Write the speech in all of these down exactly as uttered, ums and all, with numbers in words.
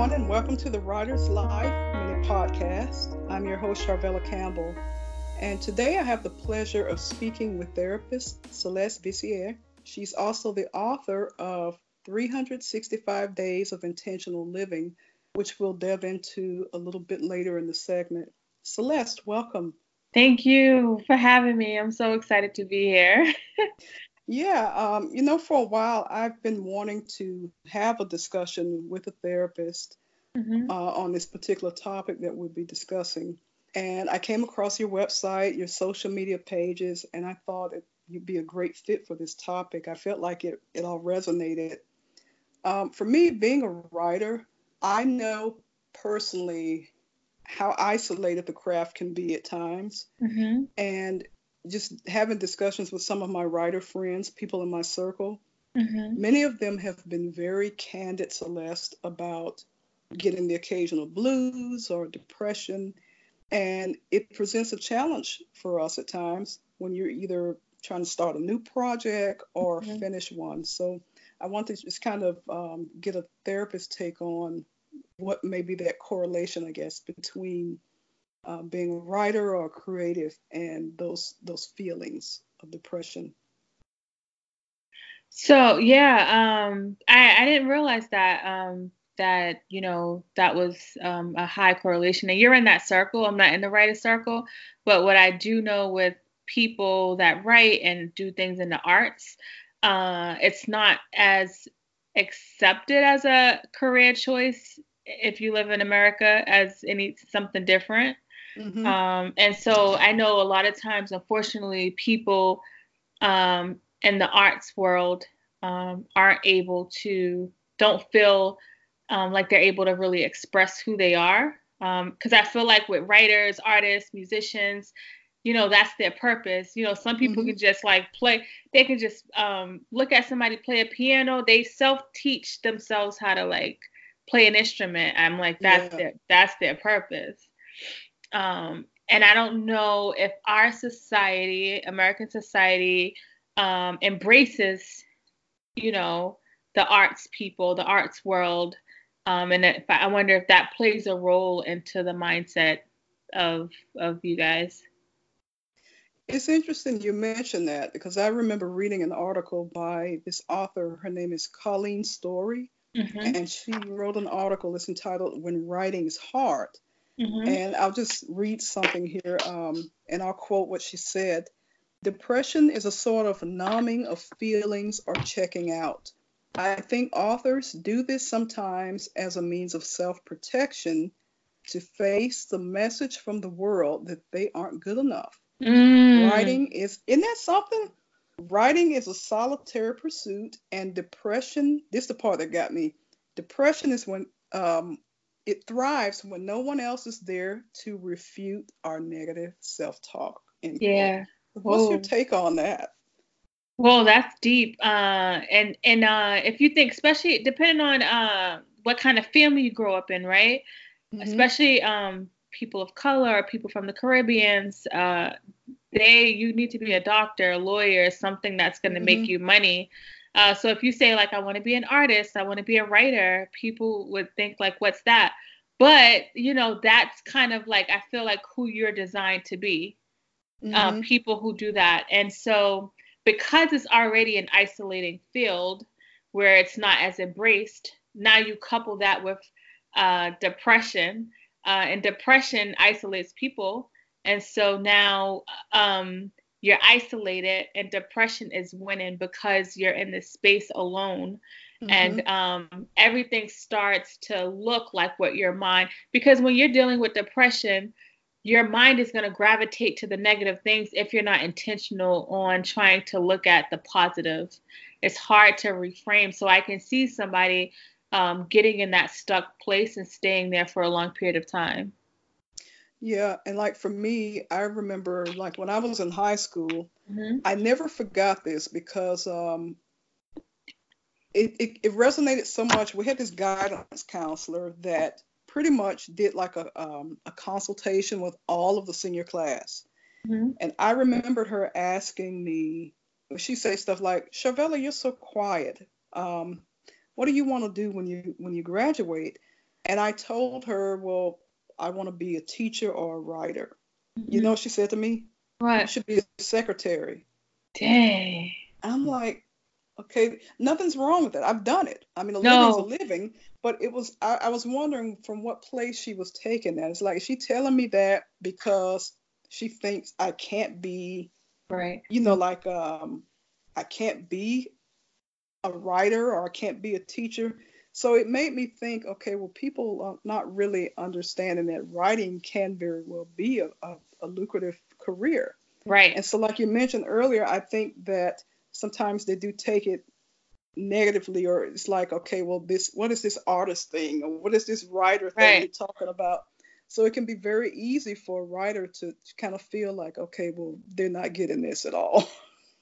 everyone, and welcome to the Writer's Life Minute Podcast. I'm your host, Charvella Campbell, and today I have the pleasure of speaking with therapist Celeste Viciere. She's also the author of three hundred sixty-five Days of Intentional Living, which we'll delve into a little bit later in the segment. Celeste, welcome. Thank you for having me. I'm so excited to be here. Yeah, um, you know, for a while, I've been wanting to have a discussion with a therapist mm-hmm. uh, on this particular topic that we'll be discussing. And I came across your website, your social media pages, and I thought it, you'd be a great fit for this topic. I felt like it, it all resonated. Um, for me, being a writer, I know personally how isolated the craft can be at times. Mm-hmm. And just having discussions with some of my writer friends, people in my circle, mm-hmm. many of them have been very candid, Celeste, about getting the occasional blues or depression. And it presents a challenge for us at times when you're either trying to start a new project or mm-hmm. finish one. So I want to just kind of um, get a therapist's take on what may be that correlation, I guess, between Uh, being a writer or creative and those those feelings of depression. So yeah, um, I, I didn't realize that um, that you know that was um, a high correlation. And you're in that circle. I'm not in the writer circle, but what I do know with people that write and do things in the arts, uh, it's not as accepted as a career choice if you live in America as any something different. Mm-hmm. Um, and so I know a lot of times, unfortunately, people um, in the arts world um, aren't able to, don't feel um, like they're able to really express who they are. Because um, I feel like with writers, artists, musicians, you know, that's their purpose. You know, some people mm-hmm. can just like play, they can just um, look at somebody play a piano. They self-teach themselves how to like play an instrument. I'm like, that's yeah. their, that's their purpose. Um, and I don't know if our society, American society, um, embraces, you know, the arts people, the arts world. Um, and if, I wonder if that plays a role into the mindset of, of you guys. It's interesting you mentioned that, because I remember reading an article by this author. Her name is Colleen Story. Mm-hmm. And she wrote an article that's entitled When Writing is Hard. Mm-hmm. And I'll just read something here, um, and I'll quote what she said. Depression is a sort of numbing of feelings or checking out. I think authors do this sometimes as a means of self-protection to face the message from the world that they aren't good enough. Mm. Writing is, isn't that something? Writing is a solitary pursuit, and depression, this is the part that got me, depression is when um, it thrives when no one else is there to refute our negative self-talk. And yeah. What's Whoa. your take on that? Well, that's deep. Uh, and and uh, if you think, especially depending on uh, what kind of family you grow up in, right? Mm-hmm. Especially um, people of color, people from the Caribbeans, uh They, you need to be a doctor, a lawyer, something that's going to mm-hmm. make you money. Uh, so if you say, like, I want to be an artist, I want to be a writer, people would think, like, what's that? But, you know, that's kind of like, I feel like who you're designed to be, mm-hmm. um, people who do that. And so because it's already an isolating field where it's not as embraced, now you couple that with uh, depression, uh, and depression isolates people. And so now um, you're isolated, and depression is winning because you're in this space alone. Mm-hmm. And um, everything starts to look like what your mind, because when you're dealing with depression, your mind is going to gravitate to the negative things if you're not intentional on trying to look at the positive. It's hard to reframe. So I can see somebody um, getting in that stuck place and staying there for a long period of time. Yeah. And like for me, I remember like when I was in high school, mm-hmm. I never forgot this because um, it, it, it resonated so much. We had this guidance counselor that pretty much did like a, um, a consultation with all of the senior class. Mm-hmm. And I remembered her asking me, she said stuff like, Charvella, you're so quiet. Um, what do you want to do when you when you graduate? And I told her, well, I want to be a teacher or a writer. Mm-hmm. You know what she said to me? What? I should be a secretary. Dang. I'm like, okay, nothing's wrong with that. I've done it. I mean, a no. living's a living, but it was, I, I was wondering from what place she was taking that. It's like, is she telling me that because she thinks I can't be, right? You know, like, um, I can't be a writer or I can't be a teacher. So it made me think, okay, well, people are not really understanding that writing can very well be a, a, a lucrative career. Right. And so like you mentioned earlier, I think that sometimes they do take it negatively, or it's like, okay, well, this, what is this artist thing? Or what is this writer thing right. you're talking about? So it can be very easy for a writer to, to kind of feel like, okay, well, they're not getting this at all.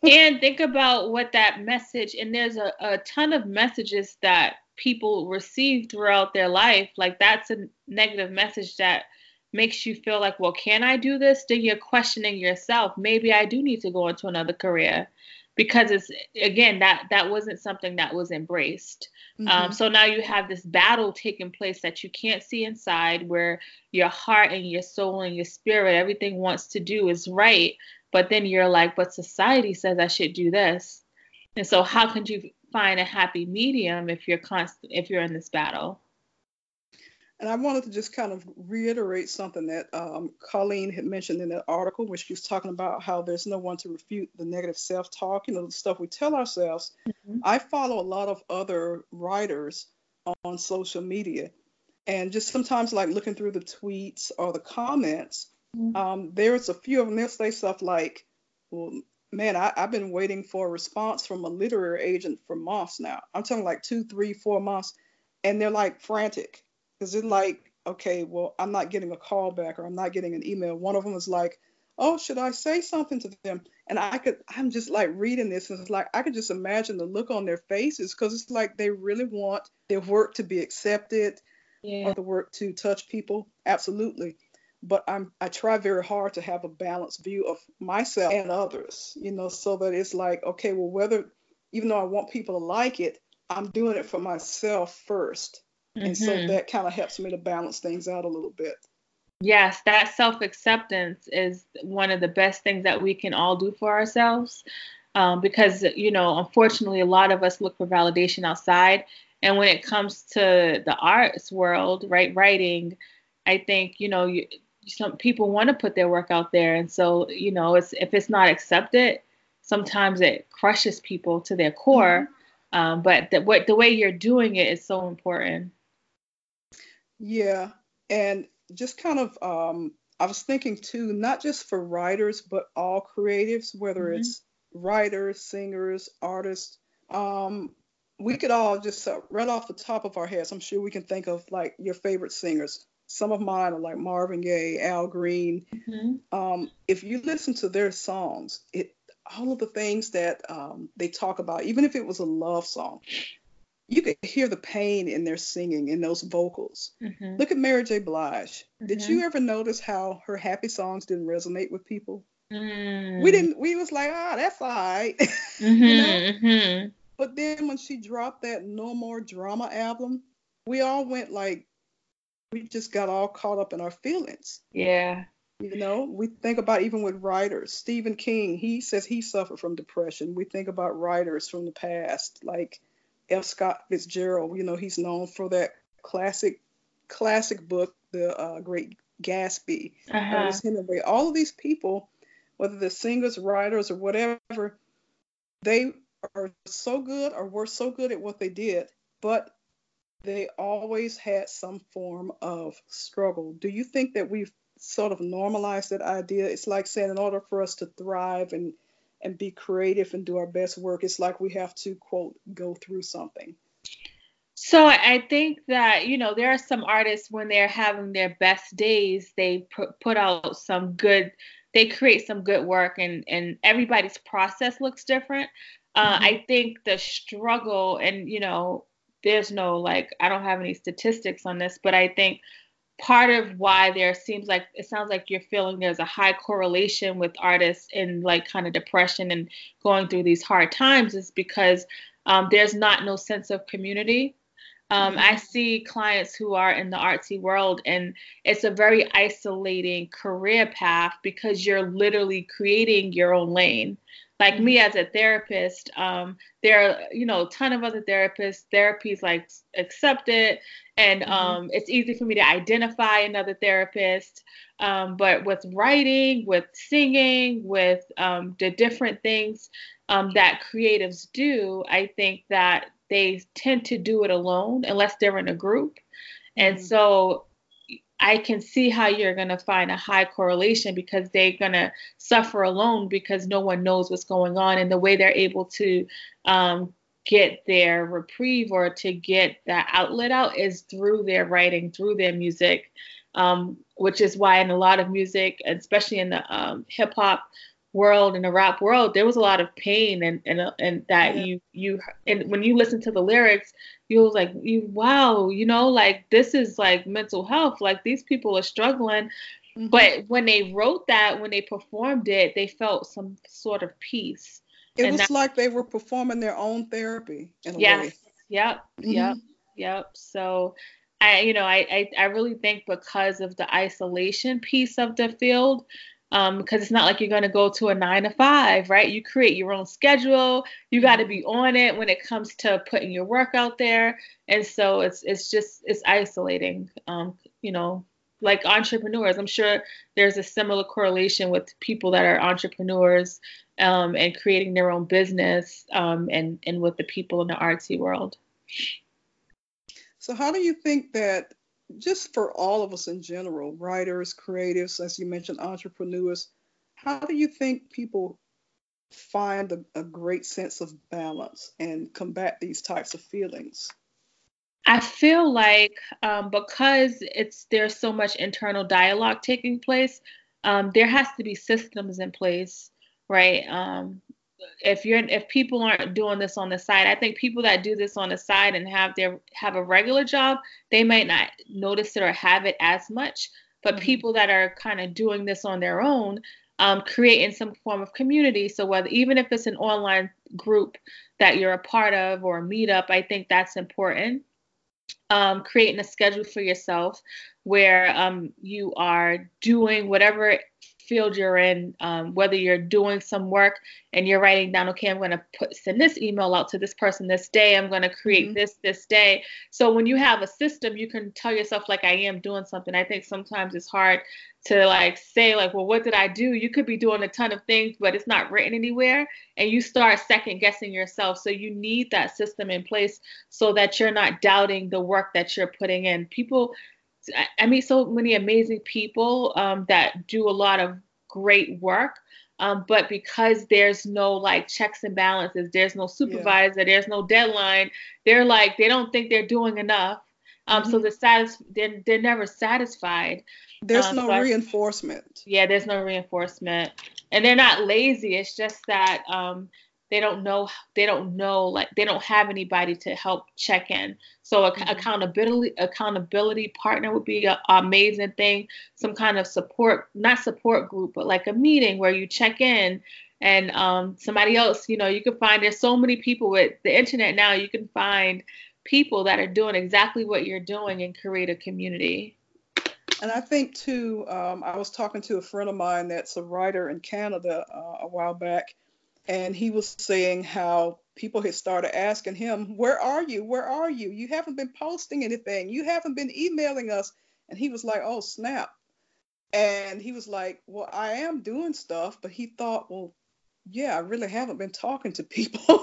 And think about what that message, and there's a, a ton of messages that people receive throughout their life. Like, that's a negative message that makes you feel like, well, can I do this? Then you're questioning yourself. Maybe I do need to go into another career, because it's, again, that, that wasn't something that was embraced. Mm-hmm. Um, so now you have this battle taking place that you can't see inside, where your heart and your soul and your spirit, everything wants to do is right. But then you're like, but society says I should do this. And so how can you find a happy medium if you're constant, if you're in this battle? And I wanted to just kind of reiterate something that um, Colleen had mentioned in that article, which she was talking about how there's no one to refute the negative self-talk, you know, the stuff we tell ourselves. Mm-hmm. I follow a lot of other writers on social media, and just sometimes like looking through the tweets or the comments, mm-hmm. um, there's a few of them, they'll say stuff like, well, man, I, I've been waiting for a response from a literary agent for months now. I'm talking like two, three, four months. And they're like frantic, because it's like, okay, well, I'm not getting a call back, or I'm not getting an email. One of them was like, oh, should I say something to them? And I could, I'm just like reading this, and it's like, I could just imagine the look on their faces, because it's like they really want their work to be accepted, yeah. or the work to touch people. Absolutely. But I'm, I try very hard to have a balanced view of myself and others, you know, so that it's like, okay, well, whether, even though I want people to like it, I'm doing it for myself first. Mm-hmm. And so that kind of helps me to balance things out a little bit. Yes, that self-acceptance is one of the best things that we can all do for ourselves. Um, because, you know, unfortunately, a lot of us look for validation outside. And when it comes to the arts world, right, writing, I think, you know, you, some people want to put their work out there. And so, you know, it's, if it's not accepted, sometimes it crushes people to their core. Mm-hmm. Um, but the, what, the way you're doing it is so important. Yeah. And just kind of, um, I was thinking too, not just for writers, but all creatives, whether mm-hmm. it's writers, singers, artists, um, we could all just uh, right off the top of our heads, I'm sure we can think of like your favorite singers. Some of mine are like Marvin Gaye, Al Green. Mm-hmm. Um, if you listen to their songs, it all of the things that um, they talk about, even if it was a love song, you could hear the pain in their singing, in those vocals. Mm-hmm. Look at Mary J. Blige. Mm-hmm. Did you ever notice how her happy songs didn't resonate with people? Mm. We didn't. We was like, ah, oh, that's all right. Mm-hmm, you know? Mm-hmm. But then when she dropped that No More Drama album, we all went like, we just got all caught up in our feelings. Yeah. You know, we think about even with writers, Stephen King, he says he suffered from depression. We think about writers from the past, like F. Scott Fitzgerald. You know, he's known for that classic, classic book, The uh, Great Gatsby. Uh-huh. Ernest Hemingway. All of these people, whether they're singers, writers, or whatever, they are so good or were so good at what they did, but they always had some form of struggle. Do you think that we've sort of normalized that idea? It's like saying in order for us to thrive and, and be creative and do our best work, it's like we have to, quote, go through something. So I think that, you know, there are some artists when they're having their best days, they put out some good, they create some good work, and, and everybody's process looks different. Uh, mm-hmm. I think the struggle and, you know, there's no, like, I don't have any statistics on this, but I think part of why there seems like, it sounds like you're feeling there's a high correlation with artists in like kind of depression and going through these hard times is because um, there's not no sense of community. Um, I see clients who are in the artsy world, and it's a very isolating career path because you're literally creating your own lane. Like me as a therapist, um, there are, you know, a ton of other therapists. Therapy's like accepted, and mm-hmm. um, it's easy for me to identify another therapist. Um, but with writing, with singing, with um, the different things um, that creatives do, I think that they tend to do it alone unless they're in a group. And mm-hmm. so I can see how you're going to find a high correlation, because they're going to suffer alone because no one knows what's going on. And the way they're able to um, get their reprieve or to get that outlet out is through their writing, through their music, um, which is why in a lot of music, especially in the um, hip hop world and the rap world, there was a lot of pain, and and and that yeah. you you and when you listen to the lyrics, you was like, you wow, you know, like this is like mental health, like these people are struggling. Mm-hmm. But when they wrote that, when they performed it, they felt some sort of peace. It and was that, like they were performing their own therapy in a yes, way. Yep, mm-hmm. yep, yep. So I, you know, I, I I really think because of the isolation piece of the field. Um, because it's not like you're going to go to a nine to five, right? You create your own schedule. You got to be on it when it comes to putting your work out there. And so it's it's just, it's isolating, um, you know, like entrepreneurs. I'm sure there's a similar correlation with people that are entrepreneurs um, and creating their own business um, and, and with the people in the artsy world. So how do you think that, just for all of us in general, writers, creatives, as you mentioned, entrepreneurs, how do you think people find a, a great sense of balance and combat these types of feelings? I feel like um, because it's there's so much internal dialogue taking place, um, there has to be systems in place, right? Um, If you're, if people aren't doing this on the side, I think people that do this on the side and have their, have a regular job, they might not notice it or have it as much, but people that are kind of doing this on their own, um, creating some form of community. So whether, even if it's an online group that you're a part of or a meetup, I think that's important. Um, creating a schedule for yourself where um, you are doing whatever field you're in, um, whether you're doing some work and you're writing down, okay, I'm going to put send this email out to this person this day. I'm going to create mm-hmm. this this day. So when you have a system, you can tell yourself, like, I am doing something. I think sometimes it's hard to like say like, well, what did I do? You could be doing a ton of things, but it's not written anywhere. And you start second guessing yourself. So you need that system in place so that you're not doubting the work that you're putting in. People, I meet so many amazing people um, that do a lot of great work, um, but because there's no like checks and balances, there's no supervisor, yeah. there's no deadline, they're like, they don't think they're doing enough. Um, mm-hmm. So the satis- they're, they're never satisfied. There's um, no so reinforcement. I, yeah, there's no reinforcement. And they're not lazy. It's just that um, they don't know, they don't know, like they don't have anybody to help check in. So ac- mm-hmm. accountability, accountability partner would be an amazing thing. Some kind of support, not support group, but like a meeting where you check in and um, somebody else, you know, you can find, there's so many people with the internet now, you can find people that are doing exactly what you're doing and create a community. And I think too, um, I was talking to a friend of mine that's a writer in Canada uh, a while back. And he was saying how people had started asking him, where are you? Where are you? You haven't been posting anything. You haven't been emailing us. And he was like, oh, snap. And he was like, well, I am doing stuff. But he thought, well, yeah, I really haven't been talking to people.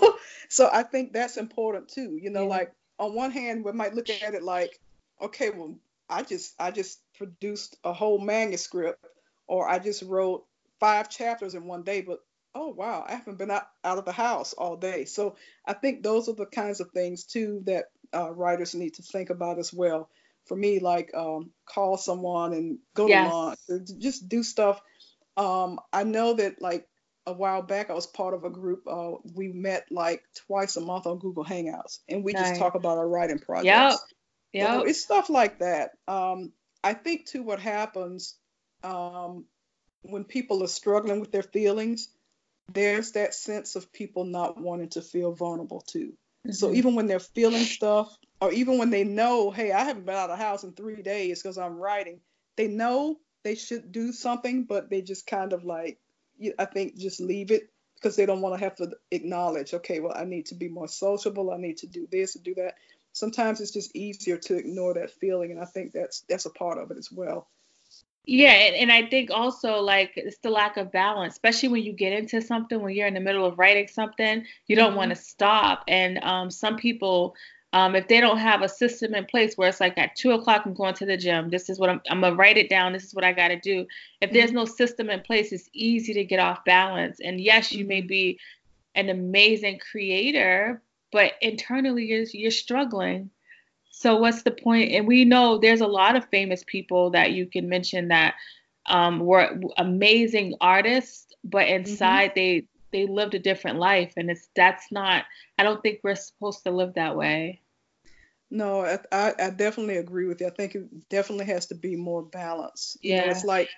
So I think that's important, too. You know, yeah. like on one hand, we might look at it like, OK, well, I just I just produced a whole manuscript, or I just wrote five chapters in one day. But oh, wow, I haven't been out, out of the house all day. So I think those are the kinds of things, too, that uh, writers need to think about as well. For me, like um, call someone and go yes. to lunch, or just do stuff. Um, I know that, like, a while back, I was part of a group. Uh, we met, like, twice a month on Google Hangouts, and we nice. just talk about our writing projects. Yeah, yeah. So it's stuff like that. Um, I think, too, what happens um, when people are struggling with their feelings, there's that sense of people not wanting to feel vulnerable too. Mm-hmm. So even when they're feeling stuff, or even when they know, hey, I haven't been out of the house in three days because I'm writing, they know they should do something, but they just kind of like, I think just leave it because they don't want to have to acknowledge, okay, well, I need to be more sociable. I need to do this and do that. Sometimes it's just easier to ignore that feeling. And I think that's, that's a part of it as well. Yeah. And, and I think also like it's the lack of balance, especially when you get into something, when you're in the middle of writing something, you don't mm-hmm. want to stop. And um, some people, um, if they don't have a system in place where it's like at two o'clock, I'm going to the gym. This is what I'm, I'm going to write it down. This is what I got to do. If mm-hmm. there's no system in place, it's easy to get off balance. And yes, you may be an amazing creator, but internally you're, you're struggling. So what's the point? And we know there's a lot of famous people that you can mention that um, were amazing artists, but inside mm-hmm. they they lived a different life. And it's that's not, I don't think we're supposed to live that way. No, I, I, I definitely agree with you. I think it definitely has to be more balanced. Yeah. You know, it's like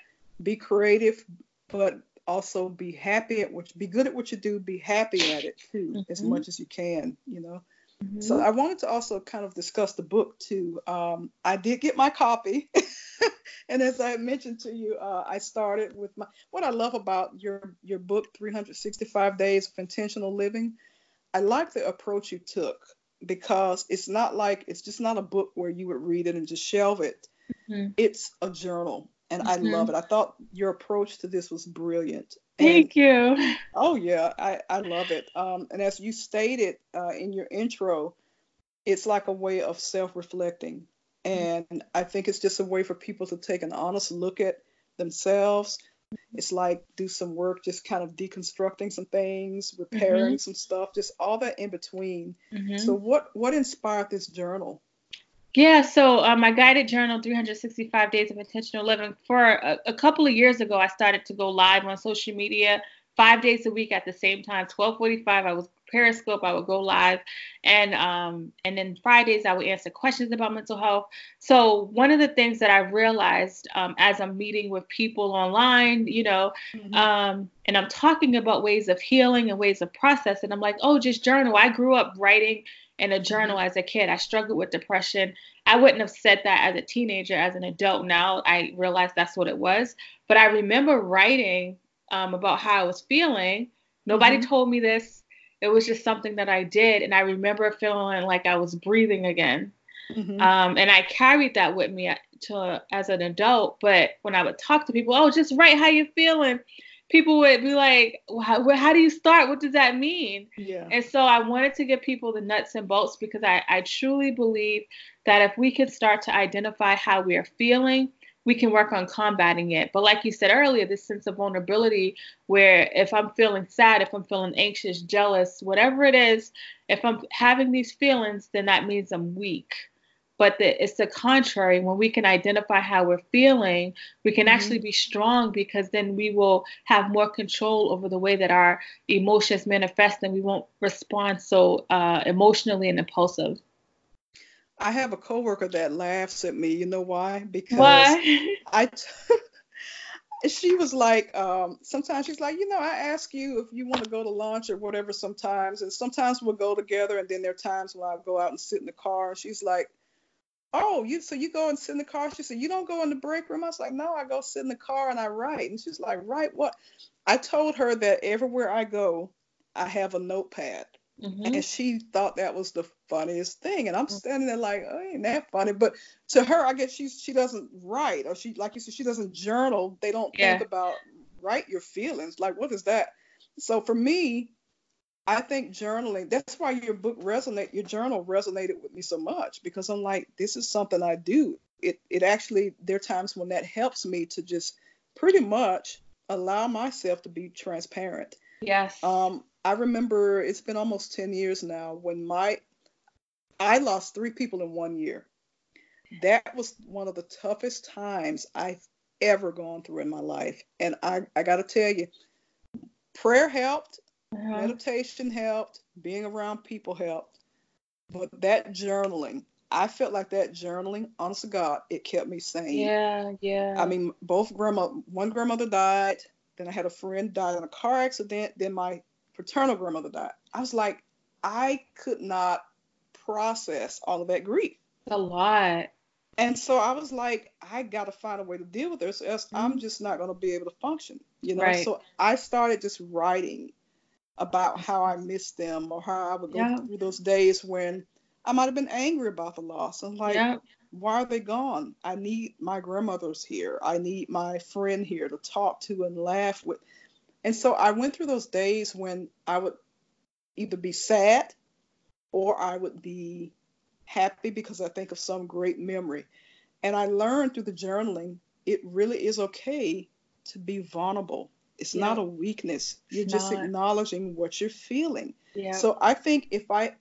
be creative, but also be happy at what, be good at what you do, be happy at it too, mm-hmm. as much as you can, you know. Mm-hmm. So I wanted to also kind of discuss the book too. Um, I did get my copy. And as I mentioned to you, uh, I started with my, what I love about your, your book, three sixty-five Days of Intentional Living. I like the approach you took because it's not like, it's just not a book where you would read it and just shelve it. Mm-hmm. It's a journal. And mm-hmm. I love it. I thought your approach to this was brilliant. And, thank you. Oh, yeah. I, I love it. Um, and as you stated uh, in your intro, it's like a way of self-reflecting. And mm-hmm. I think it's just a way for people to take an honest look at themselves. Mm-hmm. It's like do some work, just kind of deconstructing some things, repairing mm-hmm. some stuff, just all that in between. Mm-hmm. So what, what inspired this journal? Yeah, so um, my guided journal, three sixty-five Days of Intentional Living, for a, a couple of years ago, I started to go live on social media five days a week at the same time, twelve forty-five. I was Periscope. I would go live. And um, and then Fridays, I would answer questions about mental health. So one of the things that I realized um, as I'm meeting with people online, you know, mm-hmm. um, and I'm talking about ways of healing and ways of process. And I'm like, oh, just journal. I grew up writing in a journal as a kid. I struggled with depression. I wouldn't have said that as a teenager, as an adult. Now I realize that's what it was. But I remember writing um, about how I was feeling. Nobody mm-hmm. told me this. It was just something that I did. And I remember feeling like I was breathing again. Mm-hmm. Um, and I carried that with me to, as an adult. But when I would talk to people, oh, just write how you're feeling. People would be like, well, how, how do you start? What does that mean? Yeah. And so I wanted to give people the nuts and bolts because I, I truly believe that if we can start to identify how we are feeling, we can work on combating it. But like you said earlier, this sense of vulnerability where if I'm feeling sad, if I'm feeling anxious, jealous, whatever it is, if I'm having these feelings, then that means I'm weak. But the, it's the contrary. When we can identify how we're feeling, we can mm-hmm. actually be strong because then we will have more control over the way that our emotions manifest and we won't respond so uh, emotionally and impulsive. I have a coworker that laughs at me. You know why? Because why? I t- she was like, um, sometimes she's like, you know, I ask you if you want to go to lunch or whatever sometimes. And sometimes we'll go together. And then there are times when I'll go out and sit in the car. And she's like, oh, you so you go and sit in the car? She said, you don't go in the break room? I was like, no, I go sit in the car and I write. And she's like, write what? I told her that everywhere I go, I have a notepad. Mm-hmm. And she thought that was the funniest thing. And I'm standing there like, oh, ain't that funny? But to her, I guess she, she doesn't write. Or she, like you said, she doesn't journal. They don't yeah. think about write your feelings. Like, what is that? So for me, I think journaling, that's why your book resonate, your journal resonated with me so much because I'm like, this is something I do. It it actually, there are times when that helps me to just pretty much allow myself to be transparent. Yes. Um, I remember it's been almost ten years now when my, I lost three people in one year. That was one of the toughest times I've ever gone through in my life. And I, I got to tell you, prayer helped. Uh-huh. Meditation helped, being around people helped, but that journaling, I felt like that journaling, honest to God, it kept me sane. Yeah, yeah. I mean, both grandma, one grandmother died, then I had a friend die in a car accident, then my paternal grandmother died. I was like, I could not process all of that grief. A lot. And so I was like, I got to find a way to deal with this, or else mm-hmm. I'm just not going to be able to function, you know? Right. So I started just writing about how I missed them, or how I would go yeah. through those days when I might have been angry about the loss. I'm like, yeah. why are they gone? I need my grandmother's here. I need my friend here to talk to and laugh with. And so I went through those days when I would either be sad or I would be happy because I think of some great memory. And I learned through the journaling, it really is okay to be vulnerable. It's yeah. not a weakness. You're it's just not. Acknowledging what you're feeling. Yeah. So I think if I,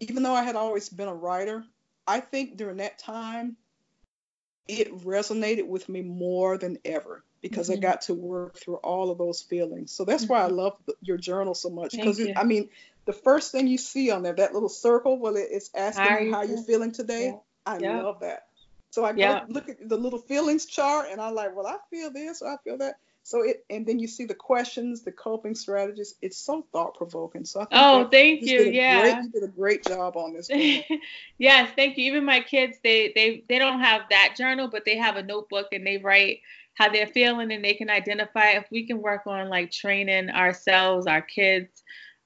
even though I had always been a writer, I think during that time, it resonated with me more than ever because mm-hmm. I got to work through all of those feelings. So that's mm-hmm. why I love the, your journal so much. Because I mean, the first thing you see on there, that little circle, well, it's asking how, you how you're feeling today. Yeah. I yeah. love that. So I go yeah. look at the little feelings chart and I'm like, well, I feel this, or I feel that. So it, and then you see the questions, the coping strategies. It's so thought provoking. So I think oh, thank you. Yeah, great, you did a great job on this. Yes, thank you. Even my kids, they they they don't have that journal, but they have a notebook and they write how they're feeling and they can identify. If we can work on like training ourselves, our kids,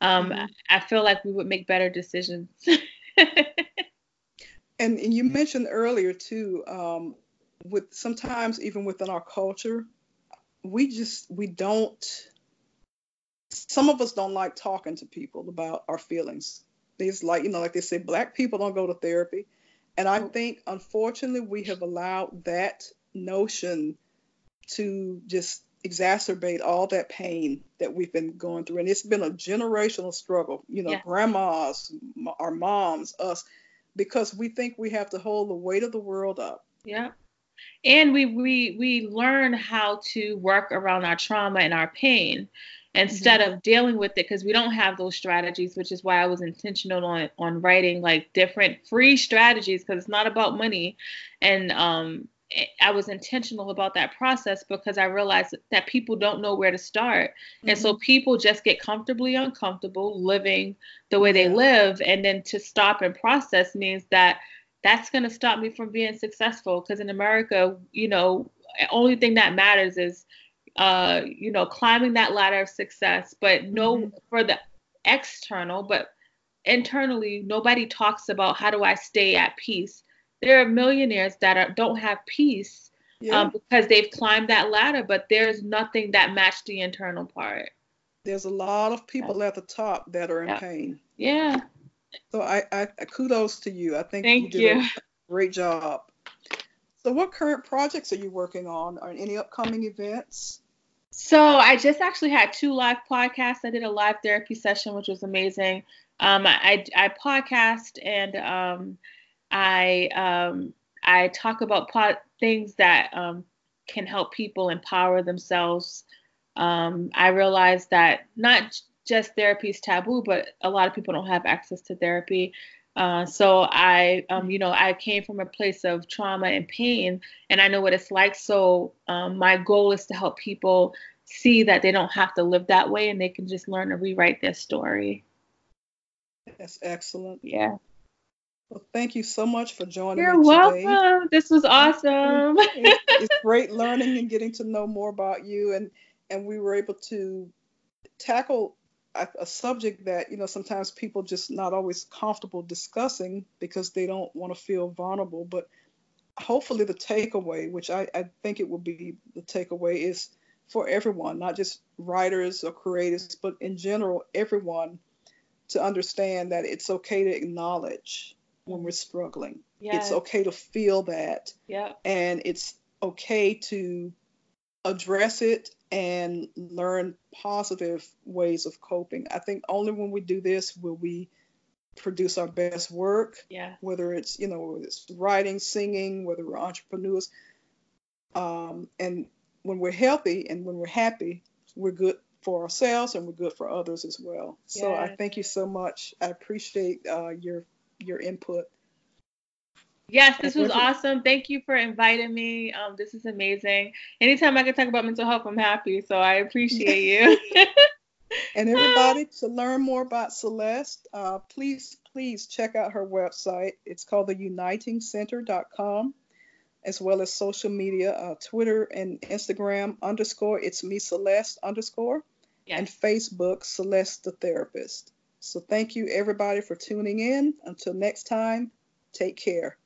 um, mm-hmm. I feel like we would make better decisions. and, and you mentioned earlier too, um, with sometimes even within our culture. We just, we don't, some of us don't like talking to people about our feelings. It's like, you know, like they say, Black people don't go to therapy. And I think, unfortunately, we have allowed that notion to just exacerbate all that pain that we've been going through. And it's been a generational struggle, you know, yeah. grandmas, our moms, us, because we think we have to hold the weight of the world up. Yeah. And we, we we learn how to work around our trauma and our pain instead mm-hmm. of dealing with it because we don't have those strategies, which is why I was intentional on, on writing like different free strategies because it's not about money. And um, I was intentional about that process because I realized that people don't know where to start. Mm-hmm. And so people just get comfortably uncomfortable living the way they yeah. live. And then to stop and process means that that's going to stop me from being successful because in America, you know, only thing that matters is, uh, you know, climbing that ladder of success, but no mm-hmm. for the external, but internally, nobody talks about how do I stay at peace? There are millionaires that are, don't have peace yeah. um, because they've climbed that ladder, but there's nothing that matched the internal part. There's a lot of people yeah. at the top that are in yeah. pain. Yeah. So I, I kudos to you. I think Thank you did you. a great job. So what current projects are you working on? Are any upcoming events? So I just actually had two live podcasts. I did a live therapy session, which was amazing. Um, I, I, I podcast and um, I um, I talk about pod- things that um, can help people empower themselves. Um, I realized that not just therapy is taboo, but a lot of people don't have access to therapy. Uh, so I, um, you know, I came from a place of trauma and pain, and I know what it's like. So um, my goal is to help people see that they don't have to live that way, and they can just learn to rewrite their story. That's excellent. Yeah. Well, thank you so much for joining You're me today. You're welcome. This was awesome. It's, it's great learning and getting to know more about you, and and we were able to tackle a subject that, you know, sometimes people just not always comfortable discussing because they don't want to feel vulnerable. But hopefully the takeaway, which I, I think it will be the takeaway, is for everyone, not just writers or creators, but in general, everyone to understand that it's okay to acknowledge when we're struggling. Yes. It's okay to feel that. Yeah. And it's okay to address it and learn positive ways of coping. I think only when we do this will we produce our best work, yeah. whether it's, you know, whether it's writing, singing, whether we're entrepreneurs. Um, and when we're healthy and when we're happy, we're good for ourselves and we're good for others as well. Yes. So I thank you so much. I appreciate uh, your your input. Yes, this was awesome. Thank you for inviting me. Um, this is amazing. Anytime I can talk about mental health, I'm happy. So I appreciate you. And everybody, to learn more about Celeste, uh, please please check out her website. It's called the uniting center dot com, as well as social media, uh, Twitter and Instagram, underscore, it's me, Celeste, underscore, yes. And Facebook, Celeste the Therapist. So thank you, everybody, for tuning in. Until next time, take care.